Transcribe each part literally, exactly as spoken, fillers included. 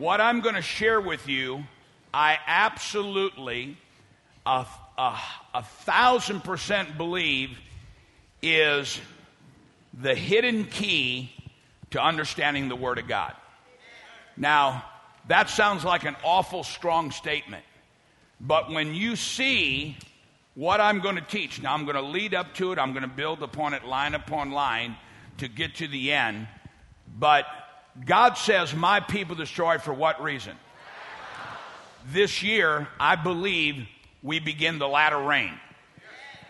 What I'm going to share with you, I absolutely, a, a, a thousand percent believe is the hidden key to understanding the Word of God. Now, that sounds like an awful strong statement. But when you see what I'm going to teach, now I'm going to lead up to it, I'm going to build upon it line upon line to get to the end. But God says, my people destroyed for what reason? This year, I believe we begin the latter rain.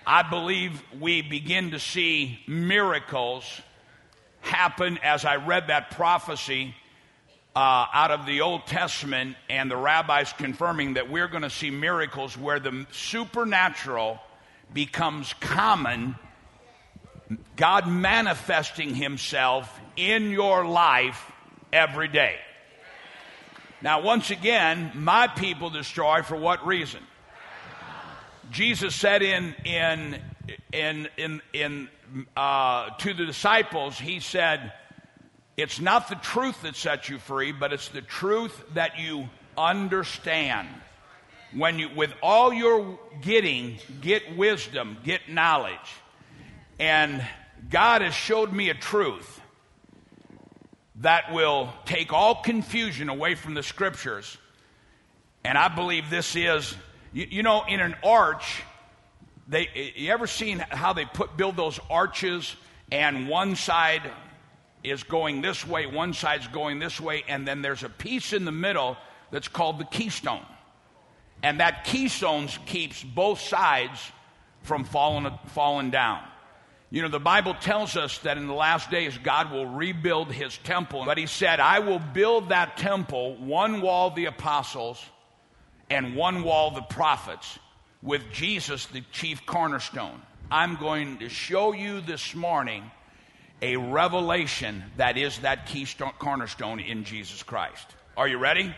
I believe we begin to see miracles happen as I read that prophecy uh, out of the Old Testament and the rabbis confirming that we're going to see miracles where the supernatural becomes common, God manifesting himself in your life every day. Now, once again, my people destroy for what reason? Jesus said in in in in, in uh, to the disciples, he said, "It's not the truth that sets you free, but it's the truth that you understand. When you, with all your getting, get wisdom, get knowledge." And God has showed me a truth that will take all confusion away from the Scriptures, and I believe this is. You, you know, in an arch, they, you ever seen how they put build those arches and one side is going this way, one side's going this way, and then there's a piece in the middle that's called the keystone. And that keystone keeps both sides from falling, falling down. You know, the Bible tells us that in the last days God will rebuild his temple. But he said, I will build that temple, one wall the apostles, and one wall the prophets, with Jesus the chief cornerstone. I'm going to show you this morning a revelation that is that keystone cornerstone in Jesus Christ. Are you ready?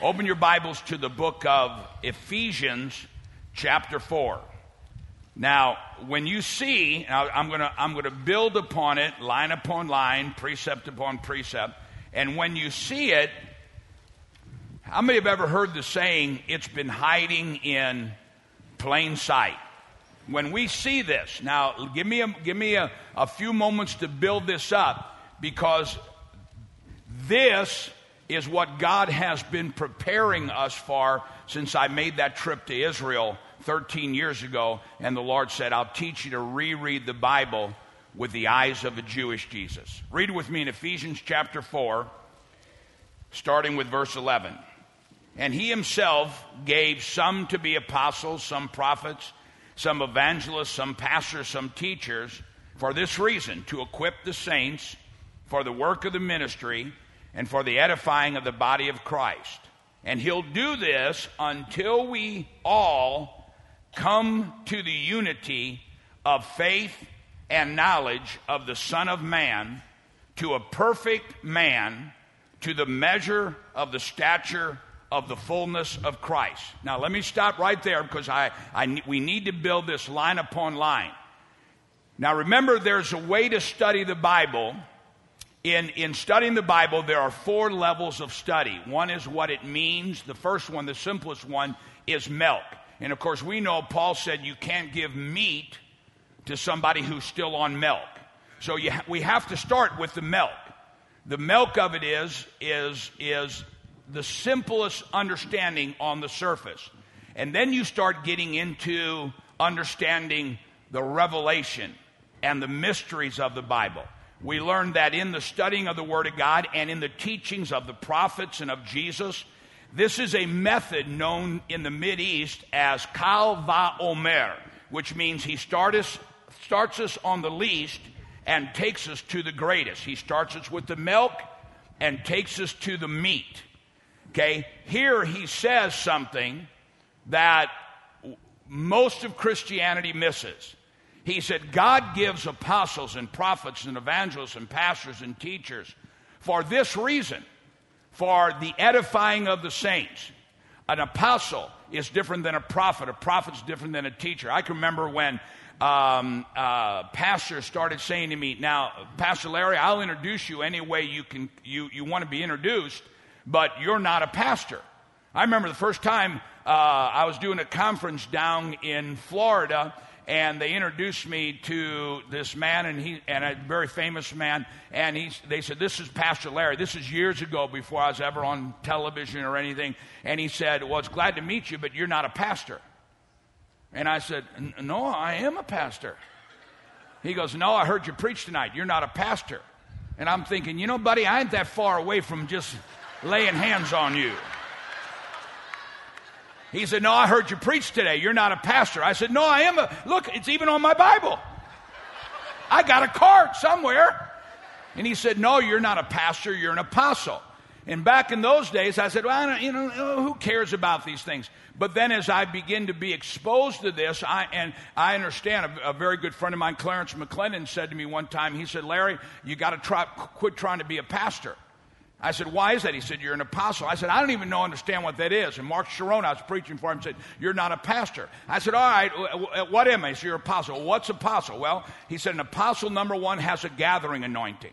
Open your Bibles to the book of Ephesians chapter four. Now, when you see, I'm going to I'm going to build upon it, line upon line, precept upon precept, and when you see it, how many have ever heard the saying, it's been hiding in plain sight? When we see this, now give me a, give me a, a few moments to build this up, because this is what God has been preparing us for since I made that trip to Israel thirteen years ago, and the Lord said, I'll teach you to reread the Bible with the eyes of a Jewish Jesus. Read with me in Ephesians chapter four, starting with verse eleven. And he himself gave some to be apostles, some prophets, some evangelists, some pastors, some teachers, for this reason, to equip the saints for the work of the ministry and for the edifying of the body of Christ. And he'll do this until we all come to the unity of faith and knowledge of the Son of Man, to a perfect man, to the measure of the stature of the fullness of Christ. Now, let me stop right there, because I, I, we need to build this line upon line. Now, remember, there's a way to study the Bible. In, in studying the Bible, there are four levels of study. One is what it means. The first one, the simplest one, is milk. And, of course, we know Paul said you can't give meat to somebody who's still on milk. So you ha- we have to start with the milk. The milk of it is, is, is the simplest understanding on the surface. And then you start getting into understanding the revelation and the mysteries of the Bible. We learned that in the studying of the Word of God and in the teachings of the prophets and of Jesus. This is a method known in the Mideast as Kal Va Omer, which means he start us, starts us on the least and takes us to the greatest. He starts us with the milk and takes us to the meat. Okay? Here he says something that most of Christianity misses. He said, God gives apostles and prophets and evangelists and pastors and teachers for this reason, for the edifying of the saints. An apostle is different than a prophet. A prophet's different than a teacher. I can remember when Um, uh, pastor started saying to me, now, Pastor Larry, I'll introduce you any way you can, you, you want to be introduced, but you're not a pastor. I remember the first time uh, I was doing a conference down in Florida, and they introduced me to this man, and he and a very famous man, and he they said, "This is Pastor Larry." This is years ago, before I was ever on television or anything. And he said, "Well, it's glad to meet you, but you're not a pastor." And I said, "No, I am a pastor." He goes, "No, I heard you preach tonight. You're not a pastor." And I'm thinking, you know, buddy, I ain't that far away from just laying hands on you. He said, "No, I heard you preach today. You're not a pastor." I said, "No, I am a, look, it's even on my Bible. I got a card somewhere." And he said, "No, you're not a pastor. You're an apostle." And back in those days, I said, well, I don't, you know, who cares about these things? But then as I begin to be exposed to this, I and I understand, a, a very good friend of mine, Clarence McClendon, said to me one time, he said, "Larry, you got to try, quit trying to be a pastor." I said, "Why is that?" He said, "You're an apostle." I said, "I don't even know, understand what that is." And Mark Sharon, I was preaching for him, said, "You're not a pastor." I said, "All right, what am I?" He said, "You're an apostle." "What's apostle?" Well, he said, "An apostle, number one, has a gathering anointing."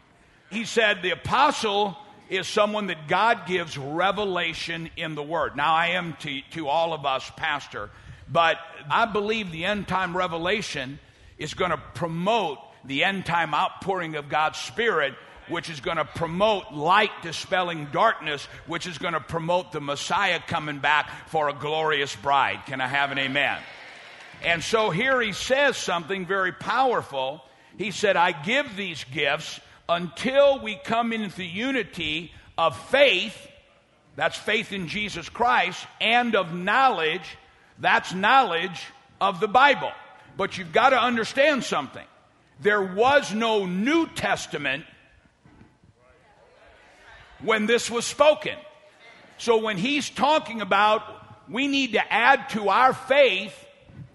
He said, "The apostle is someone that God gives revelation in the Word." Now, I am to, to all of us, pastor, but I believe the end-time revelation is going to promote the end-time outpouring of God's Spirit, which is going to promote light dispelling darkness, which is going to promote the Messiah coming back for a glorious bride. Can I have an amen? And so here he says something very powerful. He said, "I give these gifts until we come into the unity of faith," that's faith in Jesus Christ, "and of knowledge," that's knowledge of the Bible. But you've got to understand something. There was no New Testament when this was spoken. So when he's talking about we need to add to our faith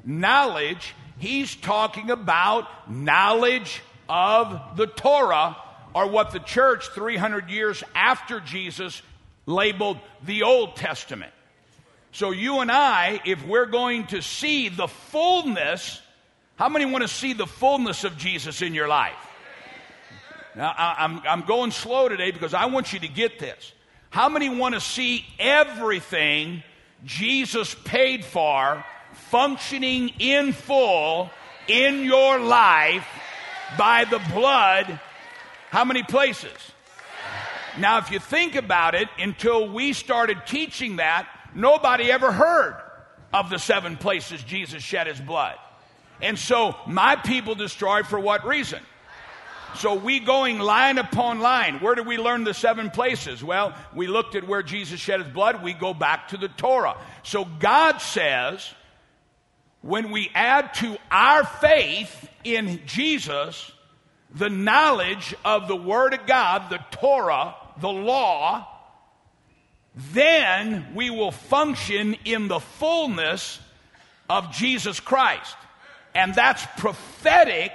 knowledge, he's talking about knowledge of the Torah, or what the church three hundred years after Jesus labeled the Old Testament. So you and I, if we're going to see the fullness, how many want to see the fullness of Jesus in your life? Now, I'm, I'm going slow today because I want you to get this. How many want to see everything Jesus paid for functioning in full in your life by the blood? How many places? Now, if you think about it, until we started teaching that, nobody ever heard of the seven places Jesus shed his blood. And so my people destroyed for what reason? So we going line upon line. Where do we learn the seven places? Well, we looked at where Jesus shed his blood. We go back to the Torah. So God says, when we add to our faith in Jesus the knowledge of the Word of God, the Torah, the law, then we will function in the fullness of Jesus Christ. And that's prophetic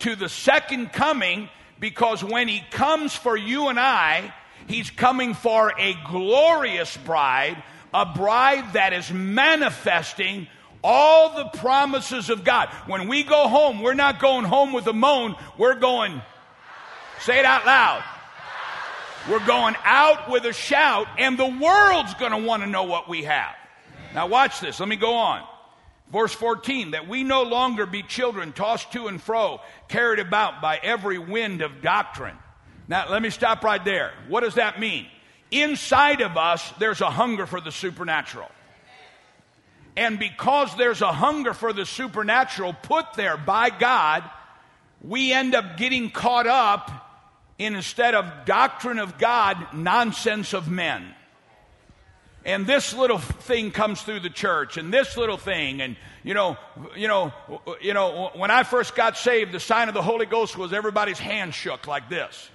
to the second coming, because when he comes for you and I, he's coming for a glorious bride, a bride that is manifesting all the promises of God. When we go home, we're not going home with a moan. We're going, say it out loud. We're going out with a shout, and the world's going to want to know what we have. Now watch this. Let me go on. Verse fourteen, that we no longer be children tossed to and fro, carried about by every wind of doctrine. Now, let me stop right there. What does that mean? Inside of us, there's a hunger for the supernatural. And because there's a hunger for the supernatural put there by God, we end up getting caught up in, instead of doctrine of God, nonsense of men. And this little thing comes through the church, and this little thing, and you know, you know, you know. When I first got saved, the sign of the Holy Ghost was everybody's hand shook like this.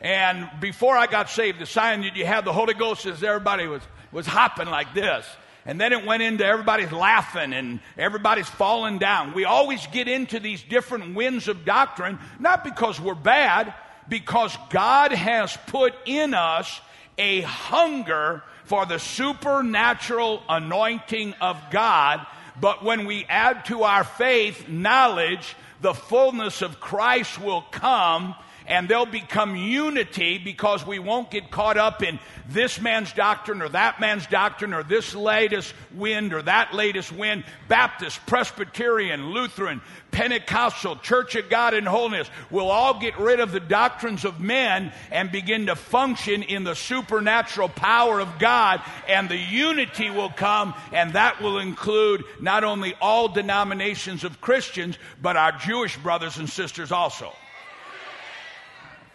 And before I got saved, the sign that you had the Holy Ghost is everybody was was hopping like this. And then it went into everybody's laughing and everybody's falling down. We always get into these different winds of doctrine, not because we're bad, because God has put in us a hunger for the supernatural anointing of God. But when we add to our faith knowledge, the fullness of Christ will come, and there'll become unity because we won't get caught up in this man's doctrine or that man's doctrine or this latest wind or that latest wind. Baptist, Presbyterian, Lutheran, Pentecostal, Church of God in Holiness. We'll all get rid of the doctrines of men and begin to function in the supernatural power of God, and the unity will come, and that will include not only all denominations of Christians, but our Jewish brothers and sisters also.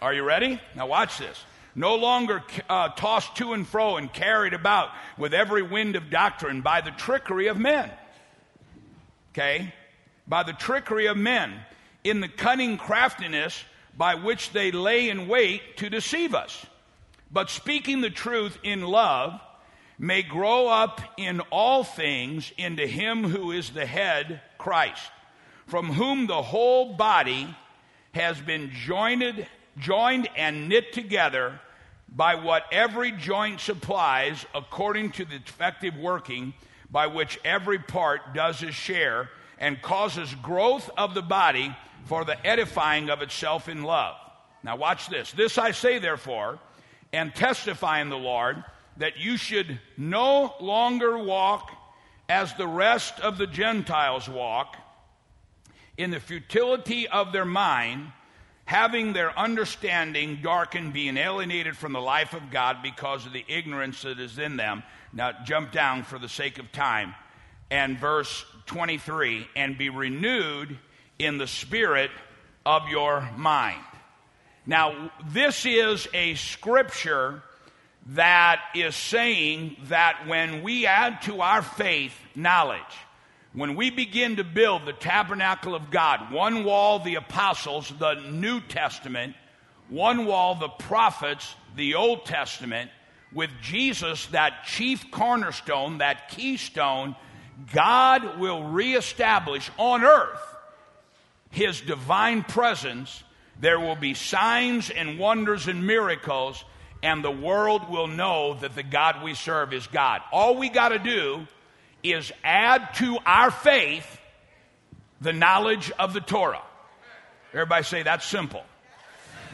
Are you ready? Now watch this. No longer uh, tossed to and fro and carried about with every wind of doctrine by the trickery of men. Okay? By the trickery of men, in the cunning craftiness by which they lay in wait to deceive us. But speaking the truth in love, may grow up in all things into him who is the head, Christ, from whom the whole body has been joined, joined and knit together by what every joint supplies, according to the effective working by which every part does its share, and causes growth of the body for the edifying of itself in love. Now watch this. This I say, therefore, and testify in the Lord, that you should no longer walk as the rest of the Gentiles walk, in the futility of their mind, having their understanding darkened, being alienated from the life of God because of the ignorance that is in them. Now jump down for the sake of time. And verse twenty-three, and be renewed in the spirit of your mind. Now, this is a scripture that is saying that when we add to our faith knowledge, when we begin to build the tabernacle of God, one wall the apostles, the New Testament, one wall the prophets, the Old Testament, with Jesus, that chief cornerstone, that keystone, God will reestablish on earth his divine presence. There will be signs and wonders and miracles, and the world will know that the God we serve is God. All we got to do is add to our faith the knowledge of the Torah. Everybody say, that's simple.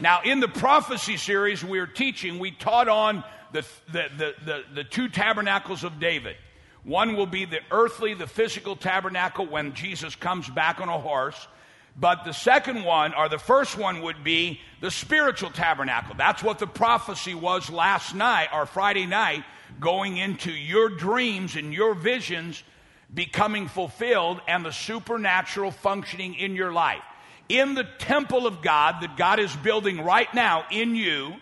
Now, in the prophecy series we are teaching, we taught on the, the, the, the, the two tabernacles of David. One will be the earthly, the physical tabernacle when Jesus comes back on a horse. But the second one, or the first one, would be the spiritual tabernacle. That's what the prophecy was last night, or Friday night, going into your dreams and your visions becoming fulfilled and the supernatural functioning in your life. In the temple of God that God is building right now in you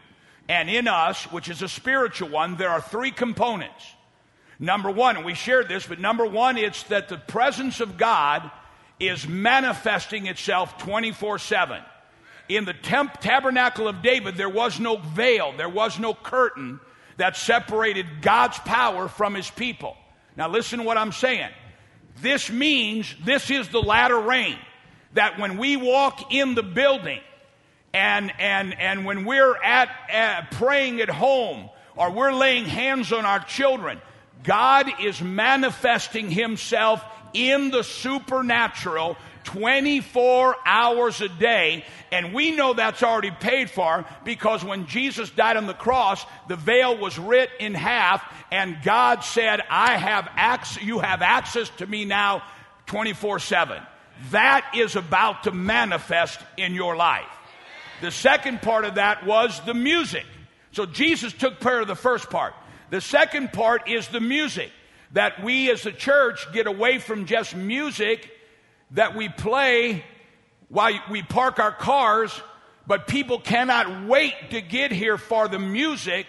and in us, which is a spiritual one, there are three components. Number one, and we shared this, but number one, it's that the presence of God is manifesting itself twenty-four seven. In the temp- tabernacle of David, there was no veil, there was no curtain that separated God's power from his people. Now listen to what I'm saying. This means this is the latter rain, that when we walk in the building and, and, and when we're at uh, praying at home, or we're laying hands on our children, God is manifesting himself in the supernatural twenty-four hours a day. And we know that's already paid for, because when Jesus died on the cross, the veil was rent in half, and God said, I have access, you have access to me now twenty-four seven. That is about to manifest in your life. The second part of that was the music. So Jesus took care of the first part. The second part is the music, that we as the church get away from just music that we play while we park our cars, but people cannot wait to get here for the music,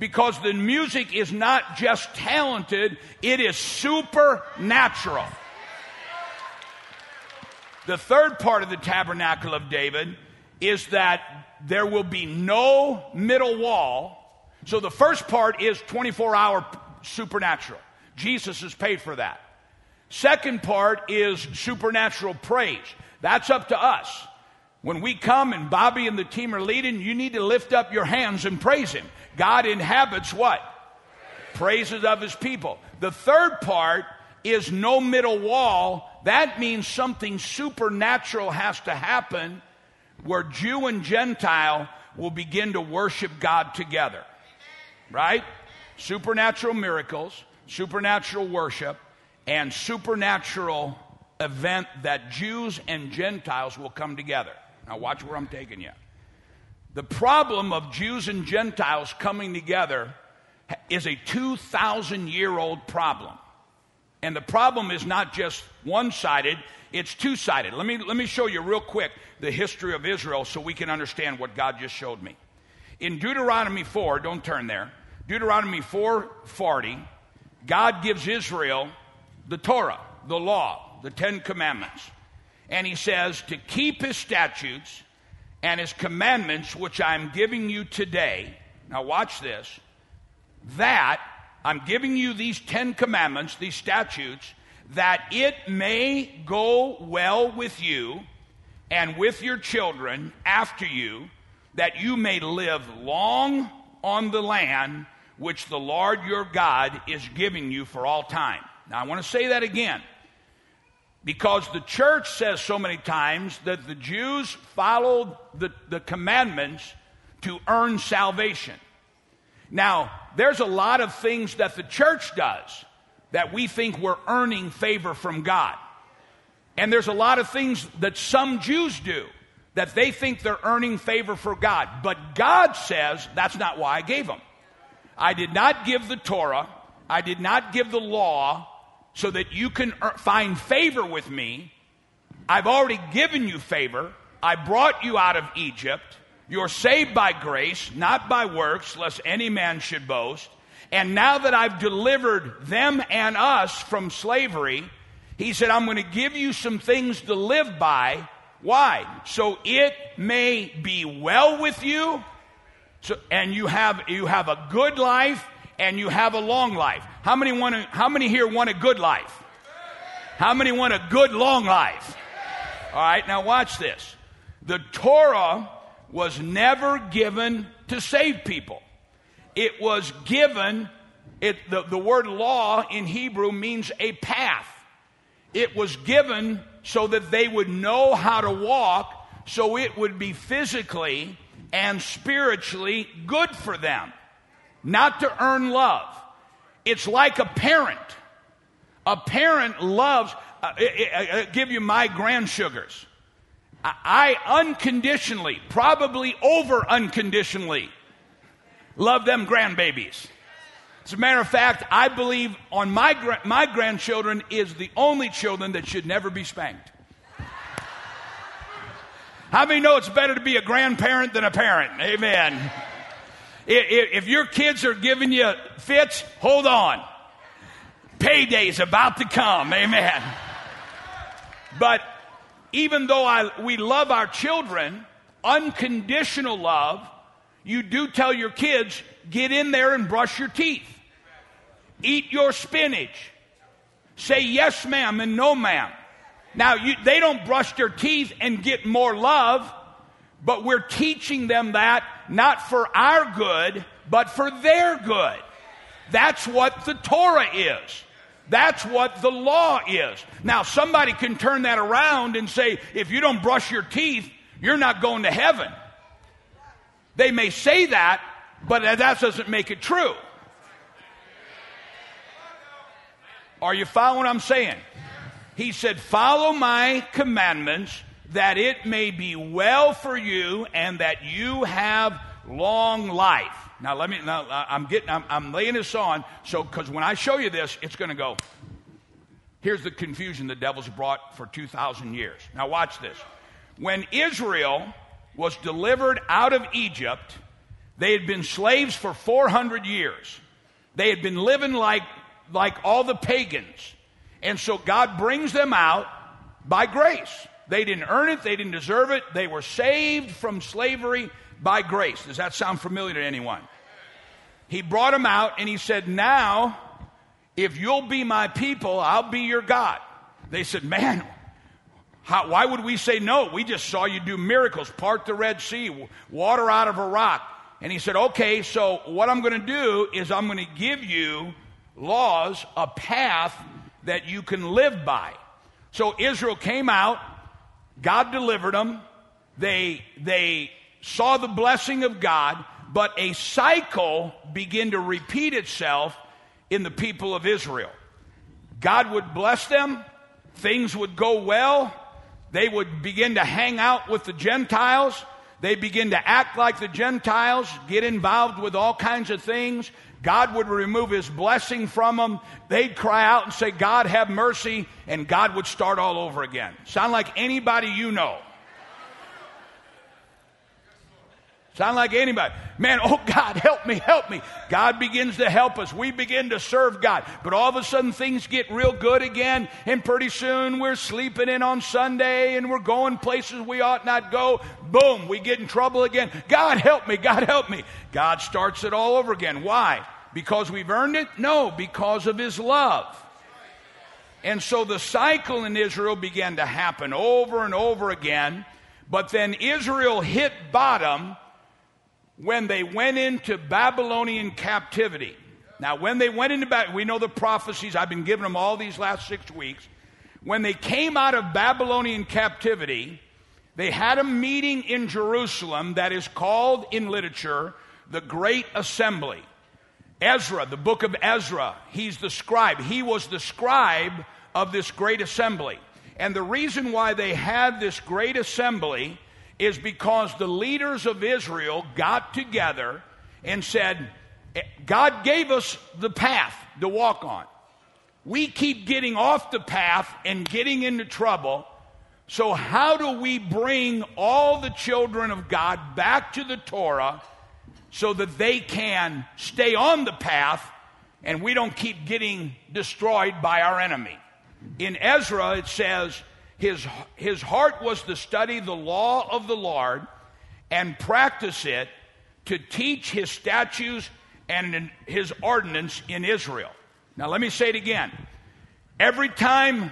because the music is not just talented, it is supernatural. The third part of the tabernacle of David is that there will be no middle wall. So the first part is twenty-four hour supernatural. Jesus has paid for that. Second part is supernatural praise. That's up to us. When we come and Bobby and the team are leading, you need to lift up your hands and praise him. God inhabits what? Praises of his people. The third part is no middle wall. That means something supernatural has to happen where Jew and Gentile will begin to worship God together. Right? Supernatural miracles, supernatural worship, and supernatural event that Jews and Gentiles will come together. Now watch where I'm taking you. The problem of Jews and Gentiles coming together is a two thousand year old problem. And the problem is not just one-sided, it's two-sided. Let me, let me show you real quick the history of Israel so we can understand what God just showed me. In Deuteronomy four, don't turn there, Deuteronomy four forty, God gives Israel the Torah, the law, the Ten Commandments. And he says, to keep his statutes and his commandments, which I'm giving you today. Now watch this. That I'm giving you these Ten Commandments, these statutes, that it may go well with you and with your children after you, that you may live long on the land which the Lord your God is giving you for all time. Now I want to say that again, because the church says so many times that the Jews followed the, the commandments to earn salvation. Now, there's a lot of things that the church does that we think we're earning favor from God. And there's a lot of things that some Jews do that they think they're earning favor for God. But God says that's not why I gave them. I did not give the Torah. I did not give the law so that you can er- find favor with me. I've already given you favor. I brought you out of Egypt. You're saved by grace, not by works, lest any man should boast. And now that I've delivered them and us from slavery, he said, I'm going to give you some things to live by. Why? So it may be well with you, so, and you have you have a good life, and you have a long life. How many want a, how many here want a good life? How many want a good long life? All right, now watch this. The Torah was never given to save people. It was given, it, the, the word law in Hebrew means a path. It was given so that they would know how to walk, so it would be physically and spiritually good for them, not to earn love. It's like a parent. A parent loves, uh, I, I give you my grandsugars. I unconditionally, probably over unconditionally, love them grandbabies. As a matter of fact, I believe on my gra- my grandchildren is the only children that should never be spanked. How many know it's better to be a grandparent than a parent? Amen. If your kids are giving you fits, hold on. Payday's about to come. Amen. But even though I, we love our children, unconditional love, you do tell your kids, get in there and brush your teeth. Eat your spinach. Say yes, ma'am, and no, ma'am. Now, you, they don't brush their teeth and get more love, but we're teaching them that not for our good, but for their good. That's what the Torah is. That's what the law is. Now, somebody can turn that around and say, if you don't brush your teeth, you're not going to heaven. They may say that, but that doesn't make it true. Are you following what I'm saying? He said, follow my commandments that it may be well for you and that you have long life. Now let me. Now I'm getting. I'm, I'm laying this on. So because when I show you this, it's going to go. Here's the confusion the devil's brought for two thousand years. Now watch this. When Israel was delivered out of Egypt, they had been slaves for four hundred years. They had been living like like all the pagans, and so God brings them out by grace. They didn't earn it. They didn't deserve it. They were saved from slavery by grace. Does that sound familiar to anyone? He brought them out and he said, now, if you'll be my people, I'll be your God. They said, man, how, why would we say no? We just saw you do miracles, part the Red Sea, water out of a rock. And he said, okay, so what I'm going to do is I'm going to give you laws, a path that you can live by. So Israel came out, God delivered them. They, they saw the blessing of God, but a cycle began to repeat itself in the people of Israel. God would bless them. Things would go well. They would begin to hang out with the Gentiles. They begin to act like the Gentiles, get involved with all kinds of things. God would remove his blessing from them. They'd cry out and say, God, have mercy, and God would start all over again. Sound like anybody you know. Sound like anybody. Man, oh, God, help me, help me. God begins to help us. We begin to serve God. But all of a sudden, things get real good again, and pretty soon we're sleeping in on Sunday, and we're going places we ought not go. Boom, we get in trouble again. God, help me, God, help me. God starts it all over again. Why? Because we've earned it? No, because of his love. And so the cycle in Israel began to happen over and over again. But then Israel hit bottom when they went into Babylonian captivity. Now, when they went into Babylon, we know the prophecies. I've been giving them all these last six weeks. When they came out of Babylonian captivity, they had a meeting in Jerusalem that is called in literature the Great Assembly. Ezra, the book of Ezra, he's the scribe. He was the scribe of this Great Assembly. And the reason why they had this Great Assembly is because the leaders of Israel got together and said, God gave us the path to walk on. We keep getting off the path and getting into trouble. So how do we bring all the children of God back to the Torah so that they can stay on the path and we don't keep getting destroyed by our enemy? In Ezra it says, His, his heart was to study the law of the Lord and practice it, to teach his statutes and his ordinance in Israel. Now let me say it again. Every time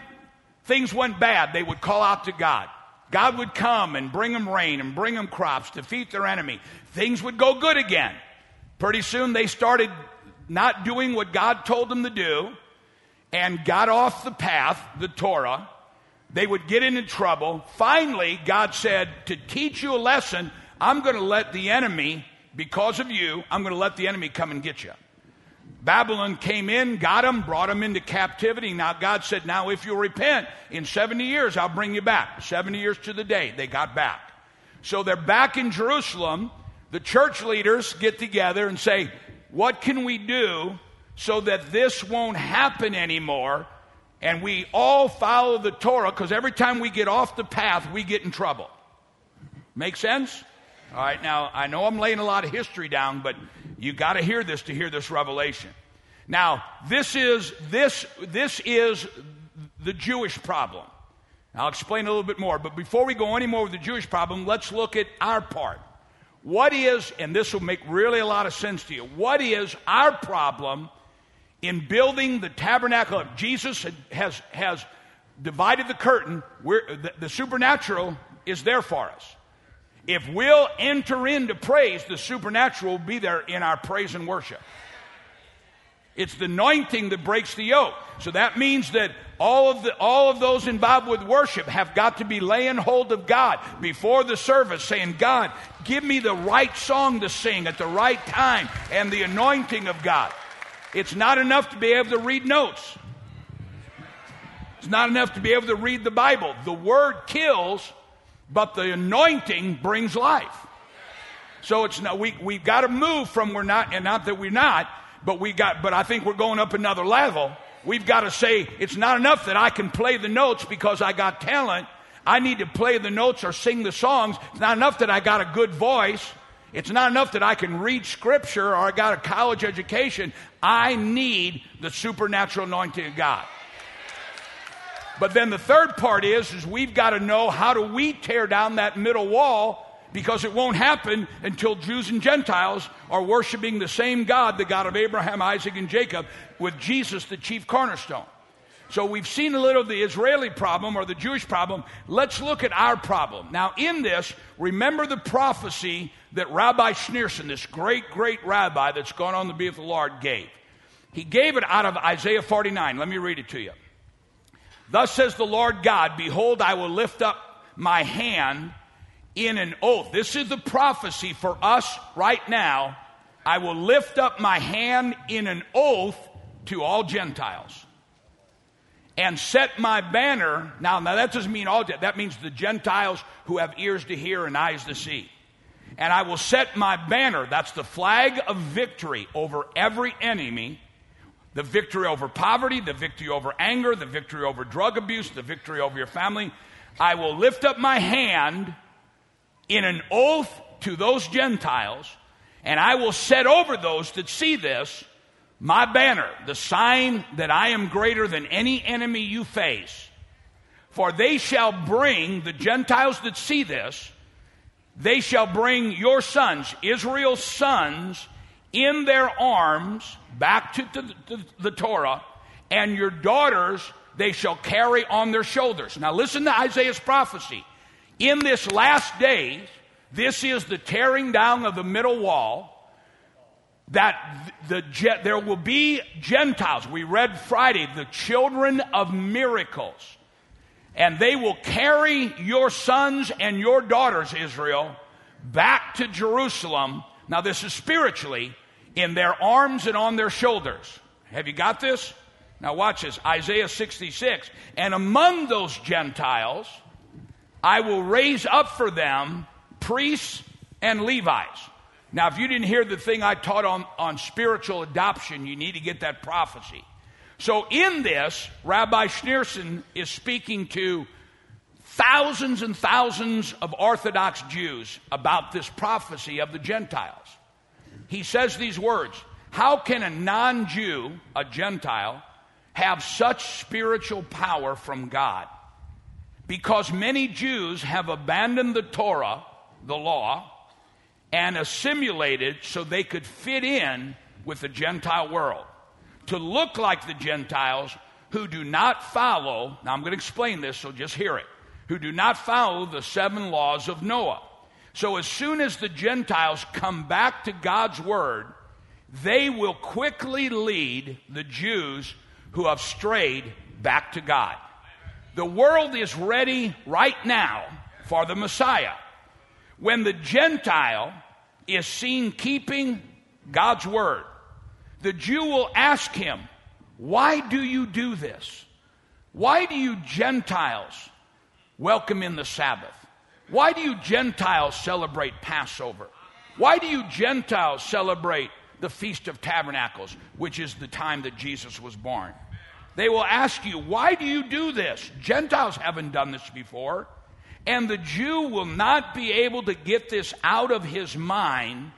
things went bad, they would call out to God. God would come and bring them rain and bring them crops, defeat their enemy. Things would go good again. Pretty soon they started not doing what God told them to do and got off the path, the Torah. They would get into trouble. Finally, God said, to teach you a lesson, I'm going to let the enemy, because of you, I'm going to let the enemy come and get you. Babylon came in, got them, brought them into captivity. Now God said, now if you repent, in seventy years, I'll bring you back. seventy years to the day, they got back. So they're back in Jerusalem. The church leaders get together and say, what can we do so that this won't happen anymore? And we all follow the Torah, because every time we get off the path, we get in trouble. Make sense? All right, now, I know I'm laying a lot of history down, but you got to hear this to hear this revelation. Now, this is, this, this is the Jewish problem. I'll explain a little bit more, but before we go any more with the Jewish problem, let's look at our part. What is, and this will make really a lot of sense to you, what is our problem in building the tabernacle? Jesus has, has divided the curtain. We're, the, the supernatural is there for us. If we'll enter into praise, the supernatural will be there in our praise and worship. It's the anointing that breaks the yoke. So that means that all of the, all of those involved with worship have got to be laying hold of God before the service, saying, God, give me the right song to sing at the right time, and the anointing of God. It's not enough to be able to read notes. It's not enough to be able to read the Bible. The word kills, but the anointing brings life. So it's not, we we've got to move from we're not, and not that we're not, but we got. But I think we're going up another level. We've got to say it's not enough that I can play the notes because I got talent. I need to play the notes or sing the songs. It's not enough that I got a good voice. It's not enough that I can read scripture or I got a college education. I need the supernatural anointing of God. But then the third part is, is we've got to know how do we tear down that middle wall, because it won't happen until Jews and Gentiles are worshiping the same God, the God of Abraham, Isaac, and Jacob, with Jesus, the chief cornerstone. So we've seen a little of the Israeli problem or the Jewish problem. Let's look at our problem. Now in this, remember the prophecy that Rabbi Schneerson, this great, great rabbi that's gone on to be with the Lord, gave. He gave it out of Isaiah forty-nine. Let me read it to you. Thus says the Lord God, behold, I will lift up my hand in an oath. This is the prophecy for us right now. I will lift up my hand in an oath to all Gentiles and set my banner. Now, now that doesn't mean all, that means the Gentiles who have ears to hear and eyes to see. And I will set my banner, that's the flag of victory over every enemy, the victory over poverty, the victory over anger, the victory over drug abuse, the victory over your family. I will lift up my hand in an oath to those Gentiles, and I will set over those that see this my banner, the sign that I am greater than any enemy you face. For they shall bring, the Gentiles that see this, they shall bring your sons, Israel's sons, in their arms back to the, the, the Torah, and your daughters they shall carry on their shoulders. Now listen to Isaiah's prophecy. In this last day, this is the tearing down of the middle wall, that the, the, there will be Gentiles. We read Friday, the children of miracles. And they will carry your sons and your daughters, Israel, back to Jerusalem. Now this is spiritually, in their arms and on their shoulders. Have you got this? Now watch this, Isaiah sixty-six. And among those Gentiles, I will raise up for them priests and Levites. Now, if you didn't hear the thing I taught on, on spiritual adoption, you need to get that prophecy. So in this, Rabbi Schneerson is speaking to thousands and thousands of Orthodox Jews about this prophecy of the Gentiles. He says these words, how can a non-Jew, a Gentile, have such spiritual power from God? Because many Jews have abandoned the Torah, the law, and assimilated so they could fit in with the Gentile world, to look like the Gentiles who do not follow, now I'm going to explain this, so just hear it, who do not follow the seven laws of Noah. So as soon as the Gentiles come back to God's word, they will quickly lead the Jews who have strayed back to God. The world is ready right now for the Messiah. When the Gentile is seen keeping God's word, the Jew will ask him, why do you do this? Why do you Gentiles welcome in the Sabbath? Why do you Gentiles celebrate Passover? Why do you Gentiles celebrate the Feast of Tabernacles, which is the time that Jesus was born? They will ask you, why do you do this? Gentiles haven't done this before. And the Jew will not be able to get this out of his mind.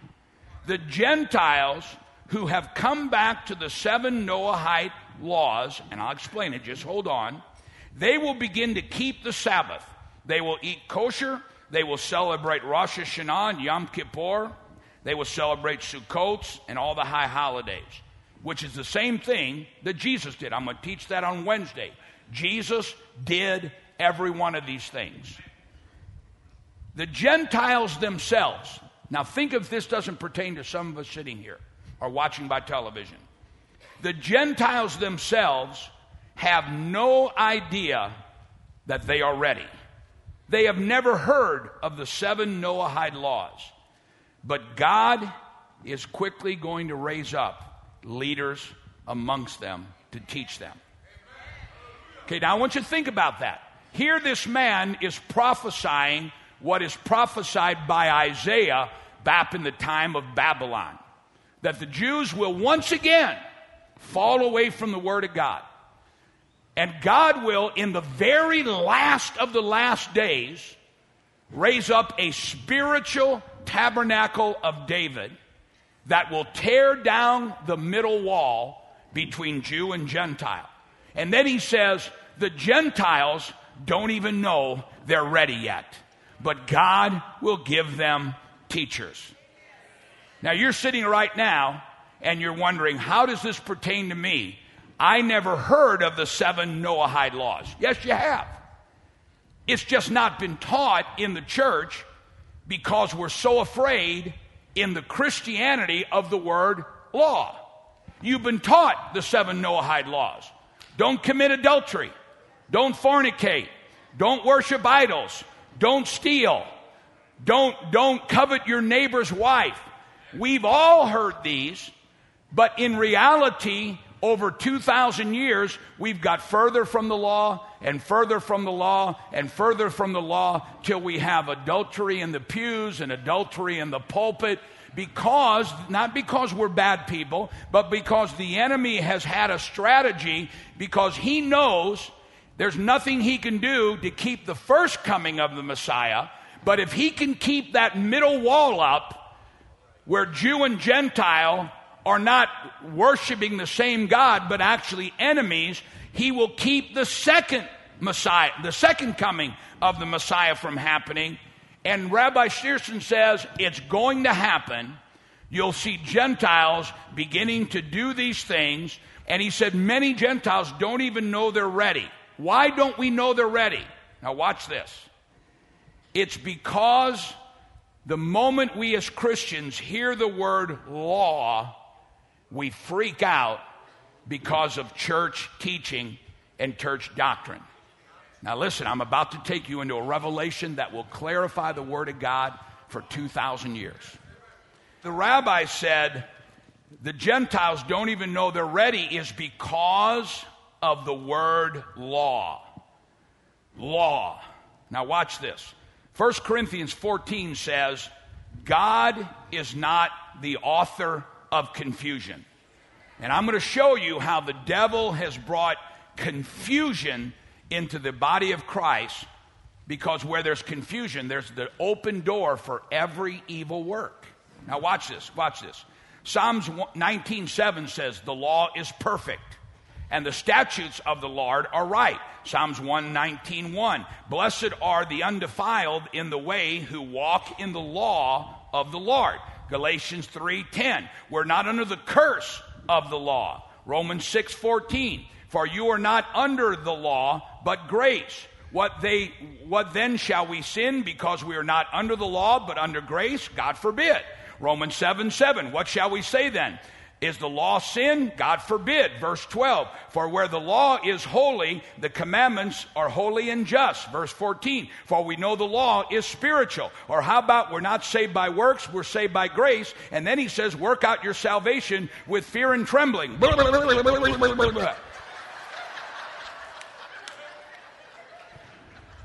The Gentiles who have come back to the seven Noahide laws, and I'll explain it, just hold on, they will begin to keep the Sabbath. They will eat kosher. They will celebrate Rosh Hashanah and Yom Kippur. They will celebrate Sukkot and all the high holidays, which is the same thing that Jesus did. I'm going to teach that on Wednesday. Jesus did every one of these things. The Gentiles themselves, now think if this doesn't pertain to some of us sitting here or watching by television. The Gentiles themselves have no idea that they are ready. They have never heard of the seven Noahide laws. But God is quickly going to raise up leaders amongst them to teach them. Okay, now I want you to think about that. Here this man is prophesying what is prophesied by Isaiah back in the time of Babylon, that the Jews will once again fall away from the word of God. And God will, in the very last of the last days, raise up a spiritual tabernacle of David that will tear down the middle wall between Jew and Gentile. And then he says, the Gentiles don't even know they're ready yet, but God will give them teachers. Now you're sitting right now and you're wondering, how does this pertain to me? I never heard of the seven Noahide laws. Yes, you have. It's just not been taught in the church because we're so afraid in the Christianity of the word law. You've been taught the seven Noahide laws. Don't commit adultery. Don't fornicate. Don't worship idols. Don't steal. Don't, don't covet your neighbor's wife. We've all heard these, but in reality, over two thousand years, we've got further from the law and further from the law and further from the law till we have adultery in the pews and adultery in the pulpit, because, not because we're bad people, but because the enemy has had a strategy, because he knows there's nothing he can do to keep the first coming of the Messiah. But if he can keep that middle wall up where Jew and Gentile are not worshiping the same God, but actually enemies, he will keep the second Messiah, the second coming of the Messiah from happening. And Rabbi Schneerson says it's going to happen. You'll see Gentiles beginning to do these things. And he said many Gentiles don't even know they're ready. Why don't we know they're ready? Now watch this. It's because the moment we as Christians hear the word law, we freak out because of church teaching and church doctrine. Now listen, I'm about to take you into a revelation that will clarify the Word of God for two thousand years. The rabbi said the Gentiles don't even know they're ready is because of the word law. Law. Now watch this. First Corinthians fourteen says, God is not the author of confusion. And I'm going to show you how the devil has brought confusion into the body of Christ, because where there's confusion, there's the open door for every evil work. Now watch this, watch this. Psalms nineteen seven says, the law is perfect, and the statutes of the Lord are right. Psalms one nineteen one, blessed are the undefiled in the way who walk in the law of the Lord. Galatians three ten, we're not under the curse of the law. Romans six fourteen, for you are not under the law, but grace. What they, what then shall we sin because we are not under the law, but under grace? God forbid. Romans seven seven, what shall we say then? Is the law sin? God forbid. Verse twelve, for where the law is holy, the commandments are holy and just. Verse fourteen, for we know the law is spiritual. Or how about we're not saved by works, we're saved by grace. And then he says, work out your salvation with fear and trembling.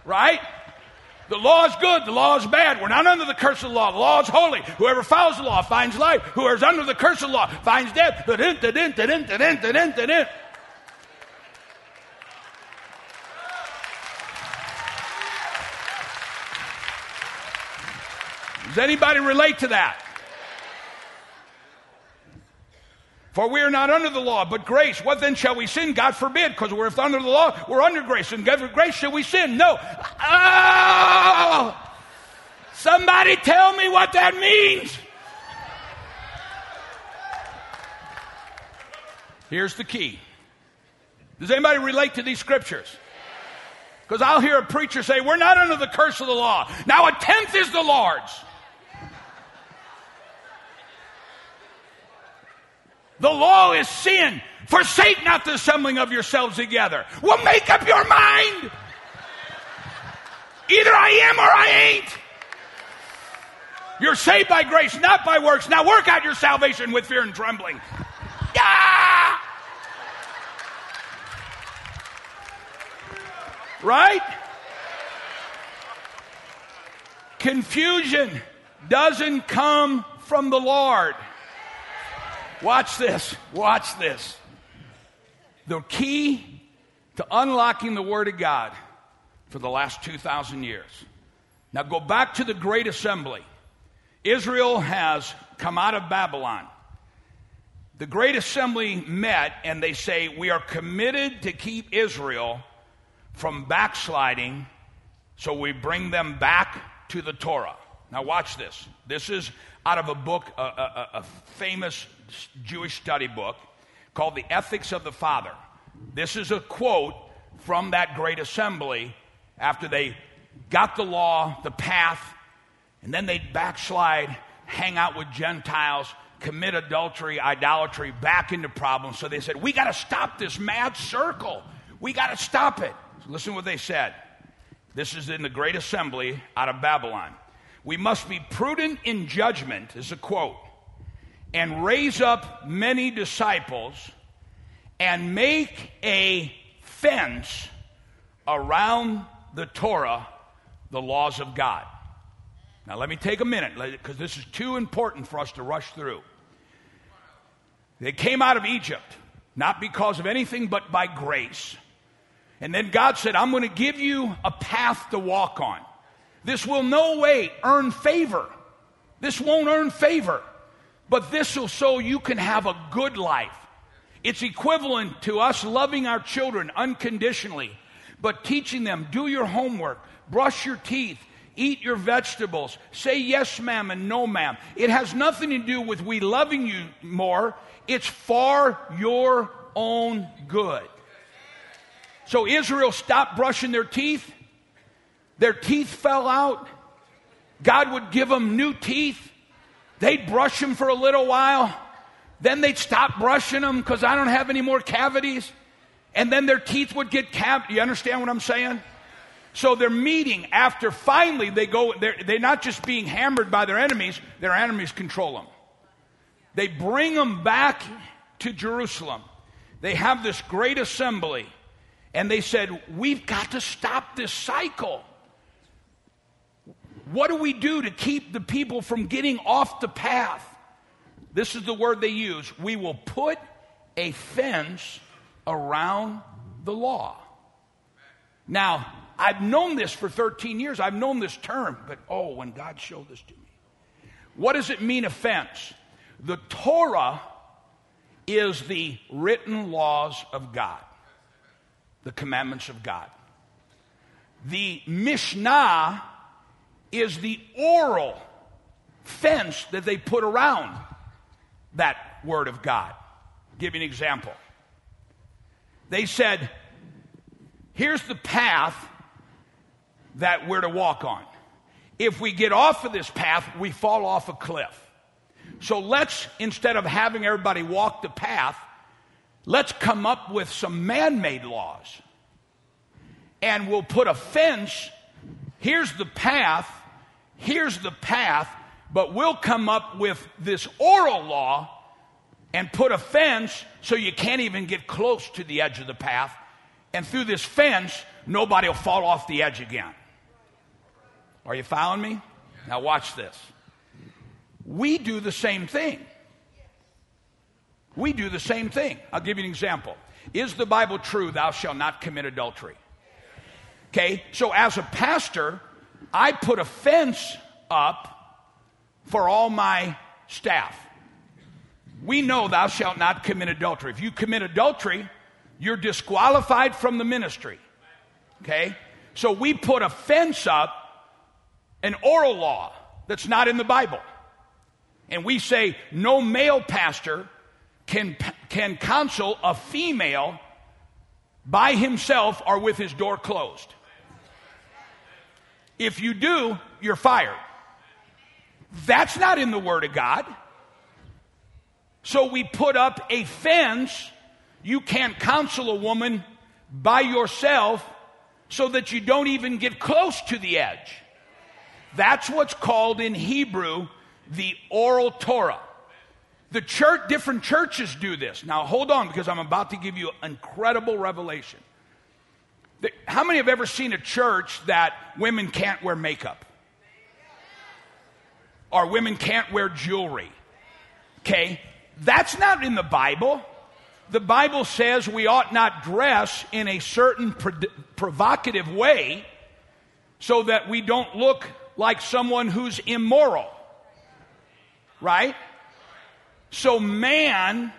Right? The law is good. The law is bad. We're not under the curse of the law. The law is holy. Whoever follows the law finds life. Whoever is under the curse of the law finds death. Does anybody relate to that? For we are not under the law, but grace. What then shall we sin? God forbid, because we're under the law, we're under grace. And God, for grace, shall we sin? No. Oh! Somebody tell me what that means. Here's the key. Does anybody relate to these scriptures? Because I'll hear a preacher say, we're not under the curse of the law. Now a tenth is the Lord's. The law is sin. Forsake not the assembling of yourselves together. Well, make up your mind. Either I am or I ain't. You're saved by grace, not by works. Now work out your salvation with fear and trembling. Ah! Right? Confusion doesn't come from the Lord. Watch this, watch this. The key to unlocking the Word of God for the last two thousand years. Now go back to the Great Assembly. Israel has come out of Babylon. The Great Assembly met and they say, we are committed to keep Israel from backsliding, so we bring them back to the Torah. Now watch this. This is out of a book, a, a, a famous Jewish study book called The Ethics of the Father. This is a quote from that Great Assembly after they got the law, the path, and then they backslide, hang out with Gentiles, commit adultery, idolatry, back into problems. So they said, we got to stop this mad circle. We got to stop it. So listen to what they said. This is in the Great Assembly out of Babylon. We must be prudent in judgment, is a quote, and raise up many disciples and make a fence around the Torah, the laws of God. Now let me take a minute, because this is too important for us to rush through. They came out of Egypt, not because of anything but by grace. And then God said, I'm going to give you a path to walk on. This will no way earn favor. This won't earn favor. But this will so you can have a good life. It's equivalent to us loving our children unconditionally, but teaching them, do your homework, brush your teeth, eat your vegetables, say yes ma'am and no ma'am. It has nothing to do with we loving you more. It's for your own good. So Israel stopped brushing their teeth. Their teeth fell out. God would give them new teeth. They'd brush them for a little while. Then they'd stop brushing them because I don't have any more cavities. And then their teeth would get cav-. You understand what I'm saying? So they're meeting after finally they go, they're, they're not just being hammered by their enemies, their enemies control them. They bring them back to Jerusalem. They have this great assembly. And they said, we've got to stop this cycle. What do we do to keep the people from getting off the path? This is the word they use. We will put a fence around the law. Now, I've known this for thirteen years. I've known this term, but oh, when God showed this to me. What does it mean, a fence? The Torah is the written laws of God, the commandments of God. The Mishnah is the oral fence that they put around that word of God. I'll give you an example. They said, here's the path that we're to walk on. If we get off of this path, we fall off a cliff. So let's, instead of having everybody walk the path, let's come up with some man-made laws. And we'll put a fence. Here's the path. Here's the path. But we'll come up with this oral law and put a fence so you can't even get close to the edge of the path. And through this fence, nobody will fall off the edge again. Are you following me? Now watch this. We do the same thing. We do the same thing. I'll give you an example. Is the Bible true, thou shalt not commit adultery? Okay, so as a pastor, I put a fence up for all my staff. We know thou shalt not commit adultery. If you commit adultery, you're disqualified from the ministry. Okay, so we put a fence up, an oral law that's not in the Bible. And we say no male pastor Can, can counsel a female by himself or with his door closed. If you do, you're fired. That's not in the Word of God. So we put up a fence. You can't counsel a woman by yourself so that you don't even get close to the edge. That's what's called in Hebrew the oral Torah. The church, different churches do this. Now hold on, because I'm about to give you an incredible revelation. How many have ever seen a church that women can't wear makeup? Or women can't wear jewelry? Okay, that's not in the Bible. The Bible says we ought not dress in a certain pro- provocative way so that we don't look like someone who's immoral. Right? So man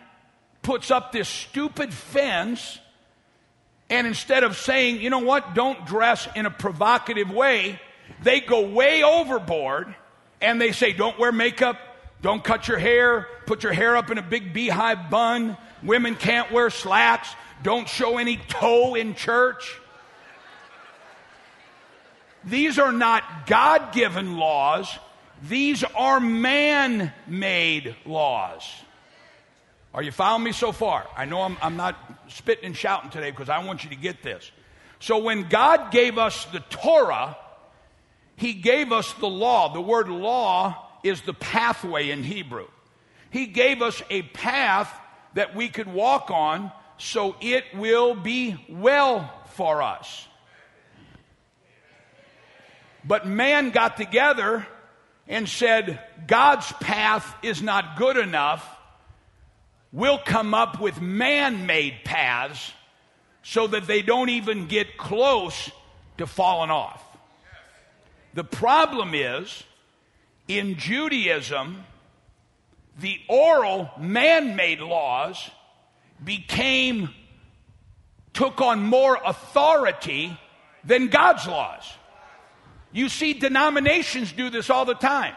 puts up this stupid fence, and instead of saying, you know what, don't dress in a provocative way, they go way overboard, and they say, don't wear makeup, don't cut your hair, put your hair up in a big beehive bun, women can't wear slacks, don't show any toe in church. These are not God-given laws. These are man-made laws. Are you following me so far? I know I'm, I'm not spitting and shouting today because I want you to get this. So when God gave us the Torah, He gave us the law. The word law is the pathway in Hebrew. He gave us a path that we could walk on, so it will be well for us. But man got together and said, God's path is not good enough. We'll come up with man-made paths so that they don't even get close to falling off. The problem is, in Judaism, the oral man-made laws became, took on more authority than God's laws. You see denominations do this all the time.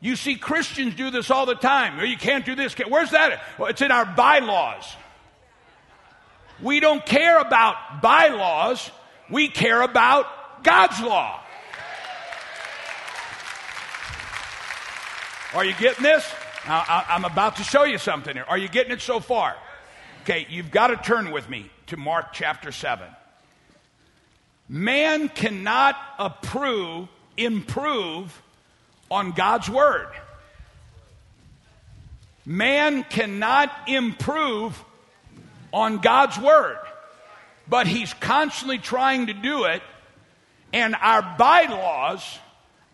You see Christians do this all the time. You can't do this. Where's that? Well, it's in our bylaws. We don't care about bylaws. We care about God's law. Are you getting this? I, I, I'm about to show you something here. Are you getting it so far? Okay, you've got to turn with me to Mark chapter seven. Man cannot approve, improve on God's word. Man cannot improve on God's word. But he's constantly trying to do it. And our bylaws,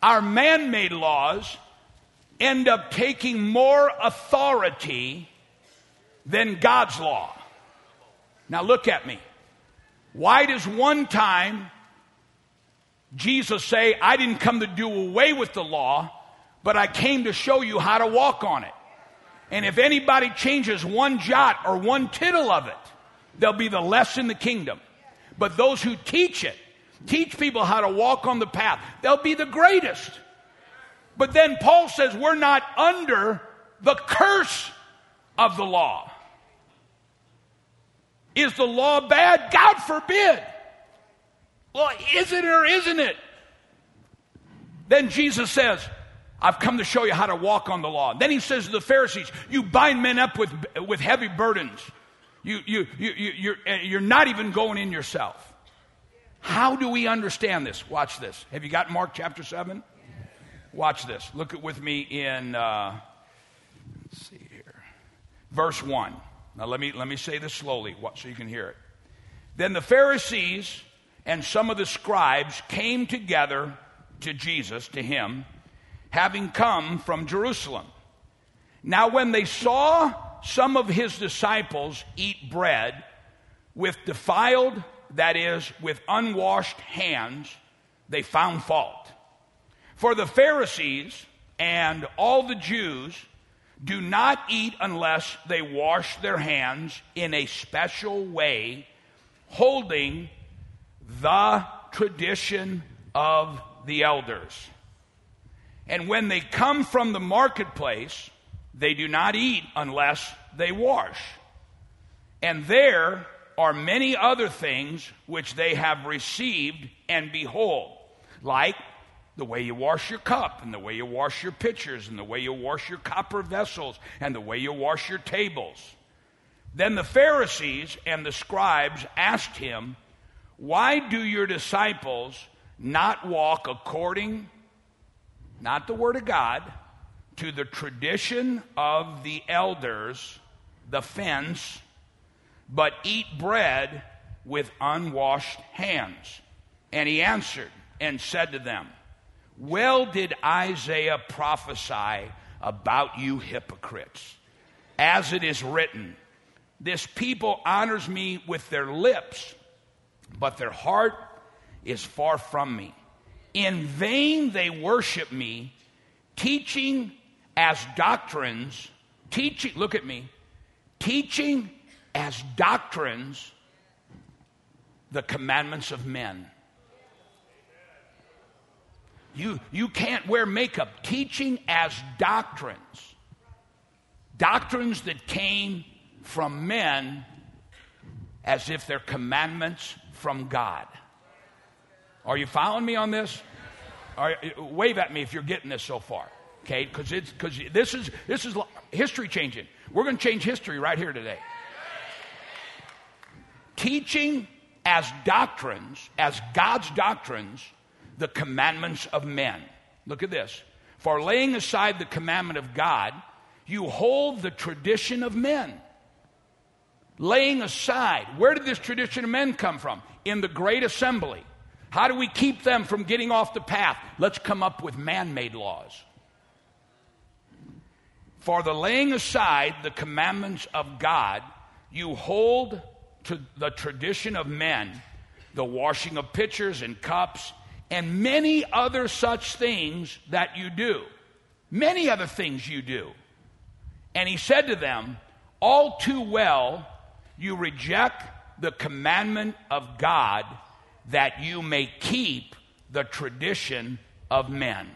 our man-made laws, end up taking more authority than God's law. Now look at me. Why does one time Jesus say, I didn't come to do away with the law, but I came to show you how to walk on it? And if anybody changes one jot or one tittle of it, there'll be the less in the kingdom. But those who teach it, teach people how to walk on the path, they'll be the greatest. But then Paul says we're not under the curse of the law. Is the law bad? God forbid. Well, is it or isn't it? Then Jesus says, I've come to show you how to walk on the law. Then he says to the Pharisees, you bind men up with, with heavy burdens. You, you, you, you, you're, you're not even going in yourself. How do we understand this? Watch this. Have you got Mark chapter seven? Watch this. Look at with me in, uh, let's see here, verse one. Now let me let me say this slowly so you can hear it. Then the Pharisees and some of the scribes came together to Jesus, to him, having come from Jerusalem. Now when they saw some of his disciples eat bread with defiled, that is, with unwashed hands, they found fault. For the Pharisees and all the Jews do not eat unless they wash their hands in a special way, holding the tradition of the elders. And when they come from the marketplace, they do not eat unless they wash. And there are many other things which they have received, and behold, like the way you wash your cup, and the way you wash your pitchers, and the way you wash your copper vessels, and the way you wash your tables. Then the Pharisees and the scribes asked him, why do your disciples not walk according, not the word of God, to the tradition of the elders, the fence, but eat bread with unwashed hands? And he answered and said to them, well did Isaiah prophesy about you hypocrites, as it is written, this people honors me with their lips, but their heart is far from me. In vain they worship me, teaching as doctrines, teaching, look at me, teaching as doctrines the commandments of men. You, you can't wear makeup. Teaching as doctrines. Doctrines that came from men as if they're commandments from God. Are you following me on this? Are, wave at me if you're getting this so far. Okay? Because it's because this is this is history changing. We're going to change history right here today. Teaching as doctrines, as God's doctrines, the commandments of men. Look at this. For laying aside the commandment of God, you hold the tradition of men. Laying aside. Where did this tradition of men come from? In the great assembly. How do we keep them from getting off the path? Let's come up with man-made laws. For the laying aside the commandments of God, you hold to the tradition of men, the washing of pitchers and cups, and many other such things that you do. Many other things you do. And he said to them, all too well you reject the commandment of God that you may keep the tradition of men.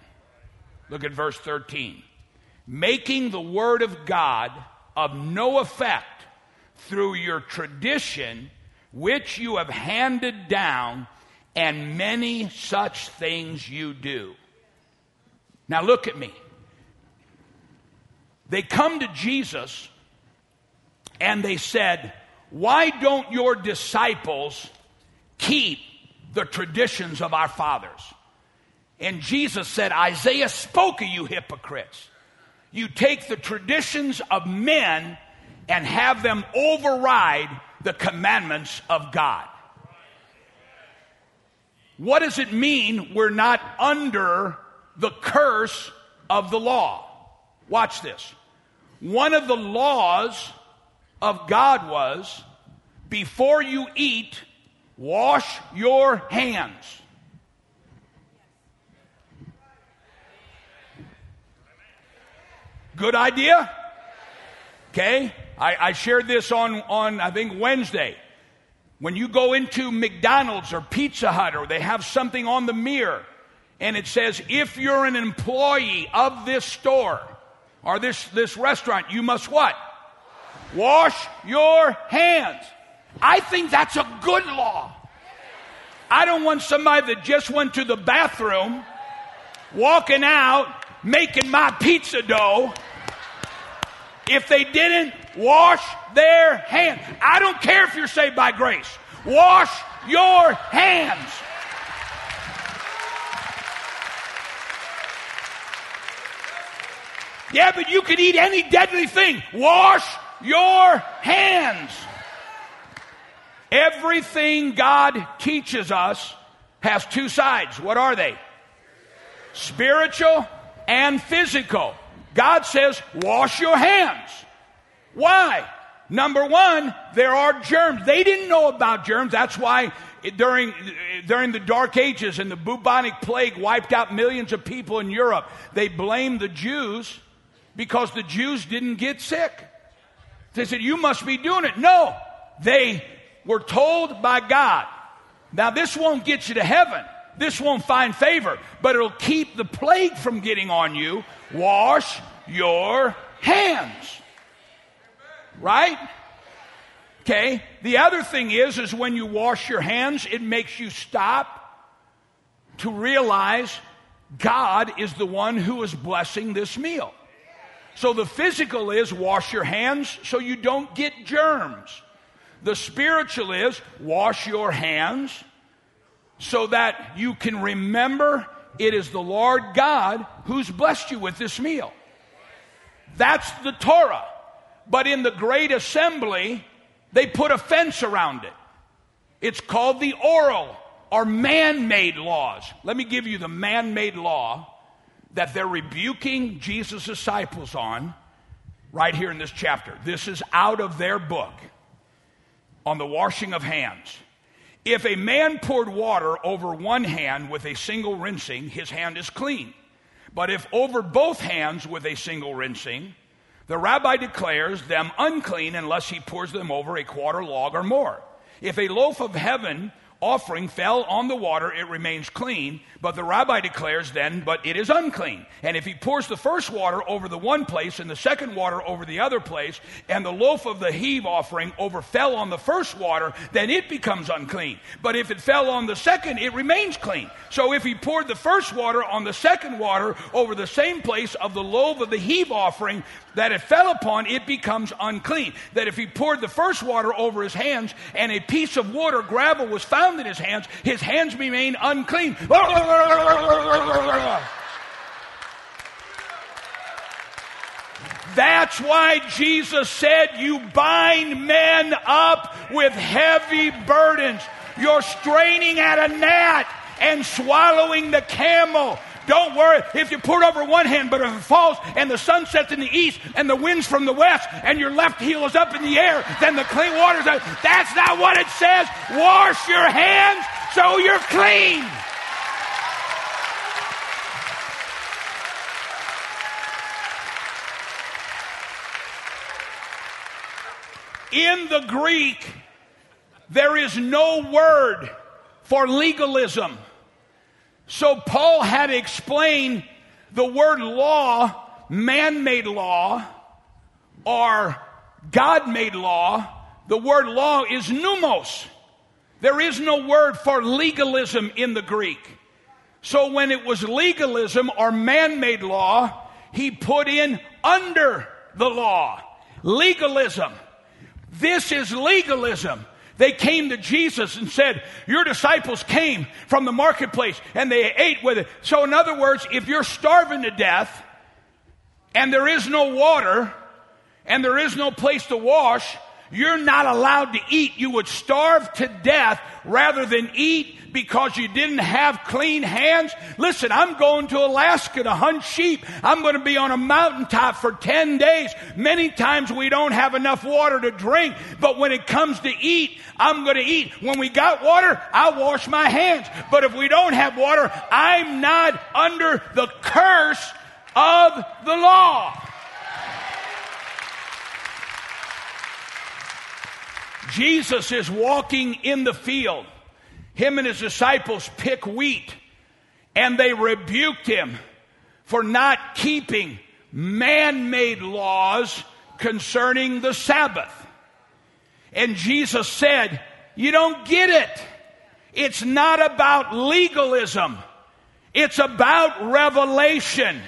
Look at verse thirteen. Making the word of God of no effect through your tradition which you have handed down, and many such things you do. Now look at me. They come to Jesus and they said, why don't your disciples keep the traditions of our fathers? And Jesus said, Isaiah spoke of you hypocrites. You take the traditions of men and have them override the commandments of God. What does it mean we're not under the curse of the law? Watch this. One of the laws of God was, before you eat, wash your hands. Good idea? Okay. I, I shared this on, on, I think, Wednesday. When you go into McDonald's or Pizza Hut, or they have something on the mirror, and it says, if you're an employee of this store or this, this restaurant, you must what? Wash your hands. I think that's a good law. I don't want somebody that just went to the bathroom, walking out, making my pizza dough. If they didn't wash their hands. I don't care if you're saved by grace. Wash your hands. Yeah, but you could eat any deadly thing. Wash your hands. Everything God teaches us has two sides. What are they? Spiritual and physical. God says, wash your hands. Why? Number one, there are germs. They didn't know about germs. That's why during during the Dark Ages and the bubonic plague wiped out millions of people in Europe, they blamed the Jews because the Jews didn't get sick. They said, you must be doing it. No, they were told by God. Now, this won't get you to heaven. This won't find favor, but it'll keep the plague from getting on you. Wash your hands. Right? Okay. The other thing is, is when you wash your hands, it makes you stop to realize God is the one who is blessing this meal. So the physical is wash your hands so you don't get germs. The spiritual is wash your hands so that you can remember it is the Lord God who's blessed you with this meal. That's the Torah. But in the great assembly, they put a fence around it. It's called the oral or man-made laws. Let me give you the man-made law that they're rebuking Jesus' disciples on right here in this chapter. This is out of their book on the washing of hands. If a man poured water over one hand with a single rinsing, his hand is clean. But if over both hands with a single rinsing, the rabbi declares them unclean unless he pours them over a quarter log or more. If a loaf of heaven offering fell on the water, it remains clean, but the rabbi declares then, but it is unclean. And if he pours the first water over the one place and the second water over the other place, and the loaf of the heave offering overfell on the first water, then it becomes unclean. But if it fell on the second, it remains clean. So if he poured the first water on the second water over the same place of the loaf of the heave offering that it fell upon, it becomes unclean. That if he poured the first water over his hands and a piece of wood or gravel was found around in his hands, his hands remain unclean. That's why Jesus said, you bind men up with heavy burdens. You're straining at a gnat and swallowing the camel. Don't worry if you put over one hand, but if it falls and the sun sets in the east and the winds from the west and your left heel is up in the air, then the clean waters are... That's not what it says. Wash your hands so you're clean. In the Greek, there is no word for legalism. So Paul had explained the word law, man-made law, or God-made law. The word law is pneumos. There is no word for legalism in the Greek. So when it was legalism or man-made law, he put in under the law. Legalism. This is legalism. They came to Jesus and said, your disciples came from the marketplace and they ate with it. So in other words, if you're starving to death and there is no water and there is no place to wash, you're not allowed to eat. You would starve to death rather than eat because you didn't have clean hands. Listen, I'm going to Alaska to hunt sheep. I'm going to be on a mountaintop for ten days. Many times we don't have enough water to drink, but when it comes to eat, I'm going to eat. When we got water, I wash my hands. But if we don't have water, I'm not under the curse of the law. Jesus is walking in the field. Him and his disciples pick wheat, and they rebuked him for not keeping man-made laws concerning the Sabbath. And Jesus said, you don't get it. It's not about legalism. It's about revelation.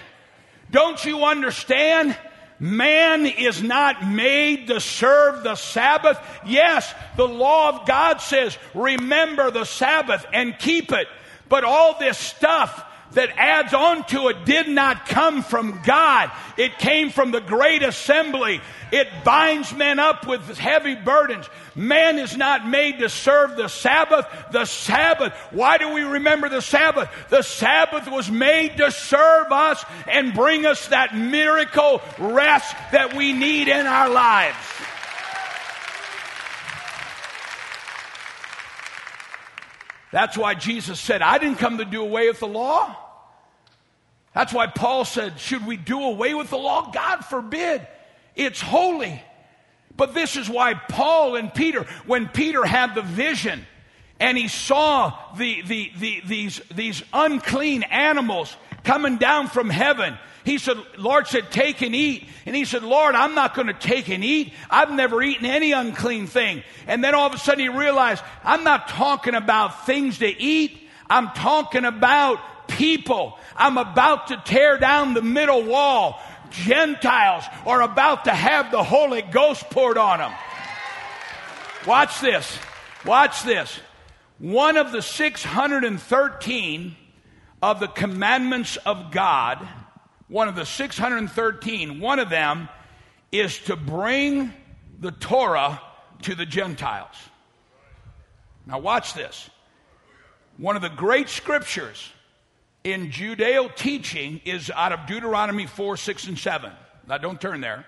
Don't you understand? Man is not made to serve the Sabbath. Yes, the law of God says, remember the Sabbath and keep it. But all this stuff that adds on to it did not come from God. It came from the great assembly. It binds men up with heavy burdens. Man is not made to serve the Sabbath. The Sabbath. Why do we remember the Sabbath? The Sabbath was made to serve us and bring us that miracle rest that we need in our lives. That's why Jesus said, I didn't come to do away with the law. That's why Paul said, should we do away with the law? God forbid. It's holy. But this is why Paul and Peter, when Peter had the vision and he saw the, the, the, these, these unclean animals coming down from heaven, he said, Lord said, take and eat. And he said, Lord, I'm not going to take and eat. I've never eaten any unclean thing. And then all of a sudden he realized, I'm not talking about things to eat. I'm talking about people. I'm about to tear down the middle wall. Gentiles are about to have the Holy Ghost poured on them. Watch this. Watch this. One of the six hundred thirteen of the commandments of God, one of the six hundred thirteen, one of them is to bring the Torah to the Gentiles. Now watch this. One of the great scriptures in Judeo teaching is out of Deuteronomy four, six, and seven. Now don't turn there.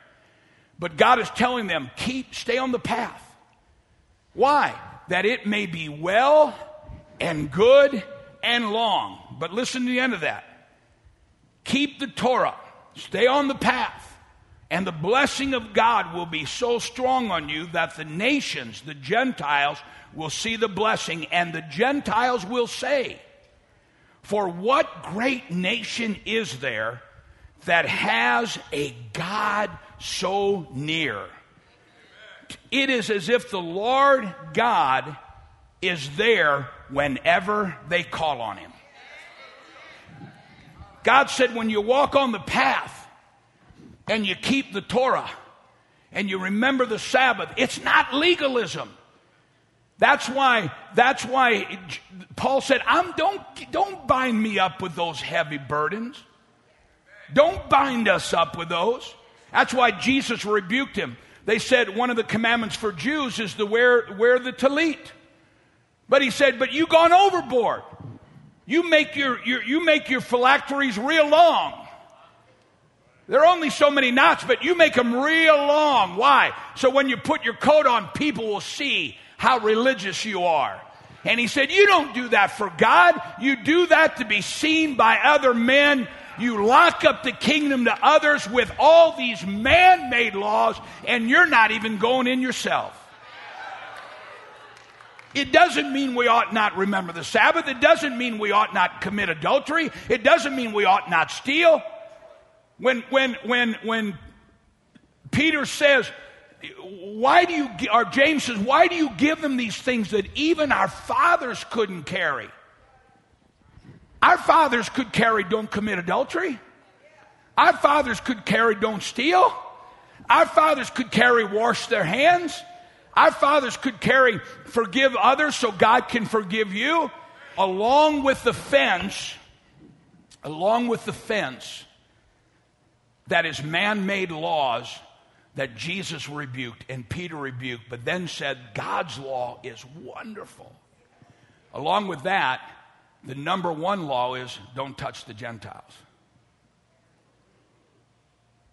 But God is telling them, keep, stay on the path. Why? That it may be well and good and long. But listen to the end of that. Keep the Torah. Stay on the path. And the blessing of God will be so strong on you that the nations, the Gentiles, will see the blessing. And the Gentiles will say, for what great nation is there that has a God so near? It is as if the Lord God is there whenever they call on him. God said, when you walk on the path and you keep the Torah and you remember the Sabbath, it's not legalism. That's why, that's why Paul said, I'm, don't, don't bind me up with those heavy burdens. Don't bind us up with those. That's why Jesus rebuked him. They said one of the commandments for Jews is to wear, wear the tallit. But he said, but you've gone overboard. You make your, your, you make your phylacteries real long. There are only so many knots, but you make them real long. Why? So when you put your coat on, people will see how religious you are. And he said, you don't do that for God. You do that to be seen by other men. You lock up the kingdom to others with all these man-made laws, and you're not even going in yourself. It doesn't mean we ought not remember the Sabbath. It doesn't mean we ought not commit adultery. It doesn't mean we ought not steal. When when when when Peter says, why do you, or James says, why do you give them these things that even our fathers couldn't carry? Our fathers could carry don't commit adultery. Our fathers could carry don't steal. Our fathers could carry wash their hands. Our fathers could carry forgive others so God can forgive you. Along with the fence, along with the fence, that is man-made laws that Jesus rebuked and Peter rebuked, but then said God's law is wonderful. Along with that, the number one law is don't touch the Gentiles.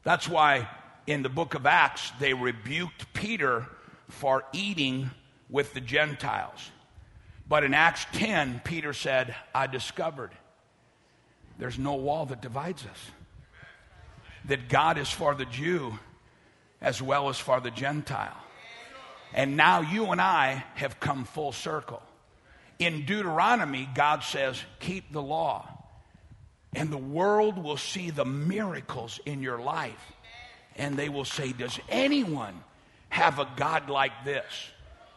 That's why in the book of Acts, they rebuked Peter for eating with the Gentiles. But in Acts ten, Peter said, I discovered there's no wall that divides us. That God is for the Jew as well as for the Gentile. And now you and I have come full circle. In Deuteronomy, God says, keep the law, and the world will see the miracles in your life. And they will say, does anyone have a God like this?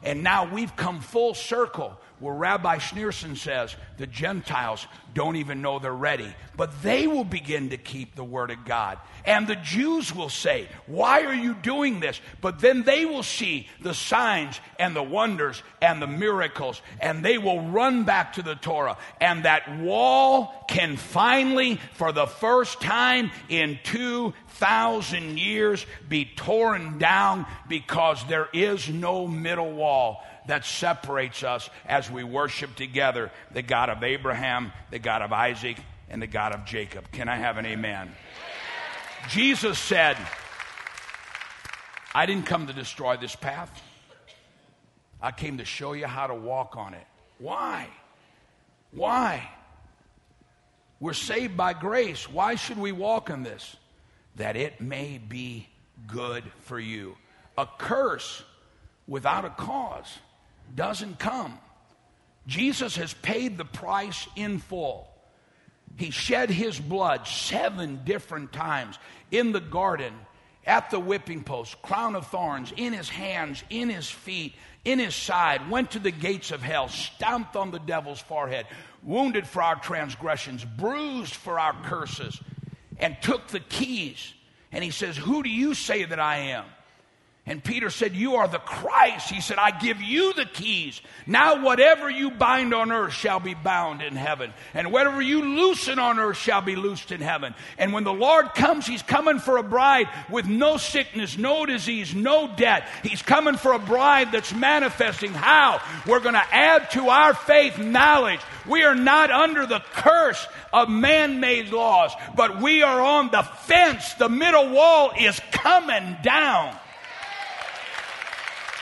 And now we've come full circle where Rabbi Schneerson says the Gentiles don't even know they're ready, but they will begin to keep the word of God. And the Jews will say, why are you doing this? But then they will see the signs and the wonders and the miracles, and they will run back to the Torah. And that wall can finally, for the first time in two thousand years, be torn down, because there is no middle wall that separates us as we worship together the God of Abraham, the God of Isaac, and the God of Jacob. Can I have an amen? Yeah. Jesus said, I didn't come to destroy this path. I came to show you how to walk on it. Why? Why? We're saved by grace. Why should we walk in this? That it may be good for you. A curse without a cause doesn't come. Jesus has paid the price in full. He shed his blood seven different times in the garden, at the whipping post, crown of thorns, in his hands, in his feet, in his side, went to the gates of hell, stomped on the devil's forehead, wounded for our transgressions, bruised for our curses, and took the keys. And he says, who do you say that I am? And Peter said, you are the Christ. He said, I give you the keys. Now whatever you bind on earth shall be bound in heaven. And whatever you loosen on earth shall be loosed in heaven. And when the Lord comes, he's coming for a bride with no sickness, no disease, no death. He's coming for a bride that's manifesting how we're going to add to our faith knowledge. We are not under the curse of man-made laws, but we are on the fence. The middle wall is coming down.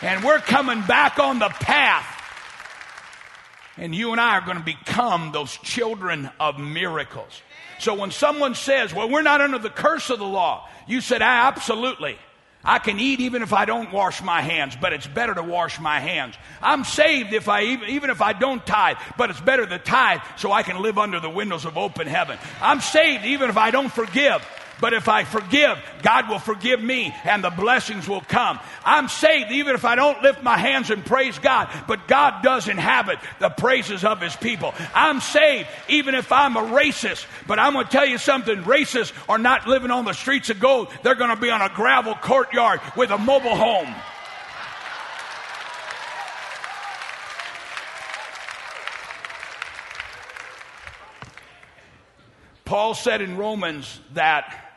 And we're coming back on the path. And you and I are going to become those children of miracles. So when someone says, well, we're not under the curse of the law, you said, I, absolutely. I can eat even if I don't wash my hands, but it's better to wash my hands. I'm saved if I even, even if I don't tithe, but it's better to tithe so I can live under the windows of open heaven. I'm saved even if I don't forgive. But if I forgive, God will forgive me and the blessings will come. I'm saved even if I don't lift my hands and praise God, but God does inhabit the praises of his people. I'm saved even if I'm a racist, but I'm going to tell you something. Racists are not living on the streets of gold. They're going to be on a gravel courtyard with a mobile home. Paul said in Romans that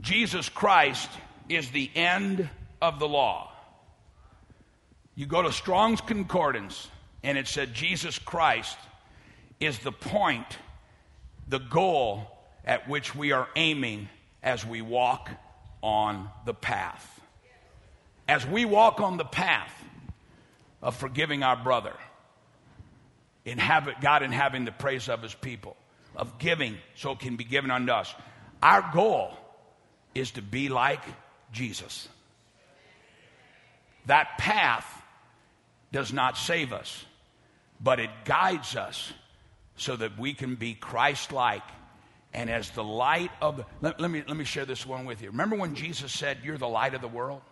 Jesus Christ is the end of the law. You go to Strong's Concordance, and it said Jesus Christ is the point, the goal at which we are aiming as we walk on the path. As we walk on the path of forgiving our brother, inhabit God and having the praise of his people, of giving so it can be given unto us. Our goal is to be like Jesus. That path does not save us, but it guides us so that we can be Christ-like. And as the light of, let, let me let me share this one with you. Remember when Jesus said, "You're the light of the world"?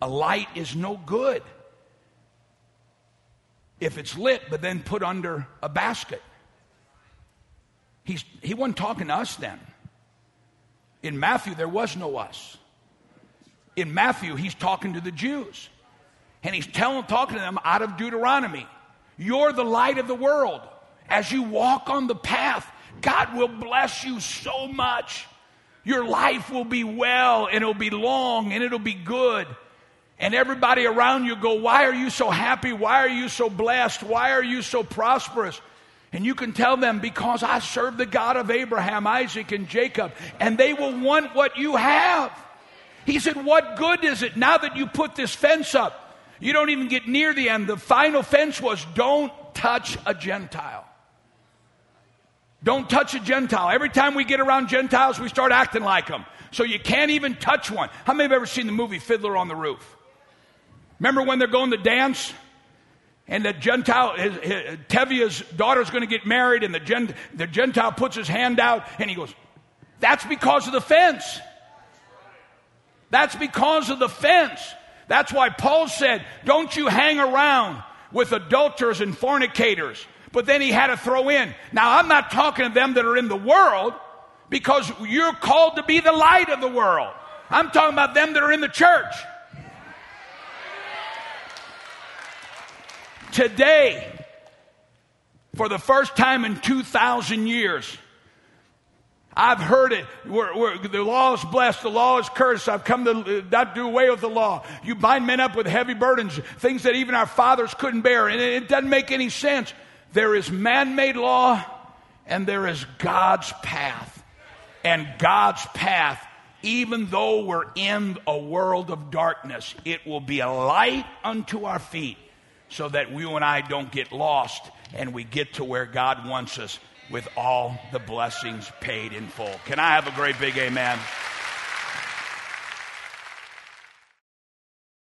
A light is no good if it's lit, but then put under a basket. He's, he wasn't talking to us then. In Matthew, there was no us. In Matthew, he's talking to the Jews. And he's telling, talking to them out of Deuteronomy. You're the light of the world. As you walk on the path, God will bless you so much. Your life will be well, and it'll be long, and it'll be good. And everybody around you go, why are you so happy? Why are you so blessed? Why are you so prosperous? And you can tell them, because I serve the God of Abraham, Isaac, and Jacob. And they will want what you have. He said, what good is it now that you put this fence up? You don't even get near the end. The final fence was, don't touch a Gentile. Don't touch a Gentile. Every time we get around Gentiles, we start acting like them. So you can't even touch one. How many have ever seen the movie Fiddler on the Roof? Remember when they're going to dance? And the Gentile, his, his, Tevia's daughter's going to get married, and the, gen, the Gentile puts his hand out, and he goes, that's because of the fence. That's because of the fence. That's why Paul said, don't you hang around with adulterers and fornicators. But then he had to throw in, now I'm not talking to them that are in the world, because you're called to be the light of the world. I'm talking about them that are in the church. Today, for the first time in two thousand years, I've heard it. We're, we're, the law is blessed. The law is cursed. I've come to not do away with the law. You bind men up with heavy burdens, things that even our fathers couldn't bear. And it, it doesn't make any sense. There is man-made law, and there is God's path. And God's path, even though we're in a world of darkness, it will be a light unto our feet, so that you and I don't get lost and we get to where God wants us with all the blessings paid in full. Can I have a great big amen?